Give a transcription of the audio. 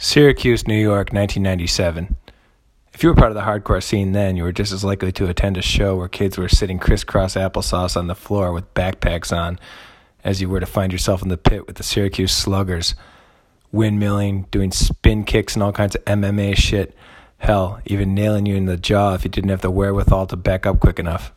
Syracuse, New York, 1997. If you were part of the hardcore scene then, you were just as likely to attend a show where kids were sitting crisscross applesauce on the floor with backpacks on as you were to find yourself in the pit with the Syracuse Sluggers, windmilling, doing spin kicks and all kinds of MMA shit. Hell, even nailing you in the jaw if you didn't have the wherewithal to back up quick enough.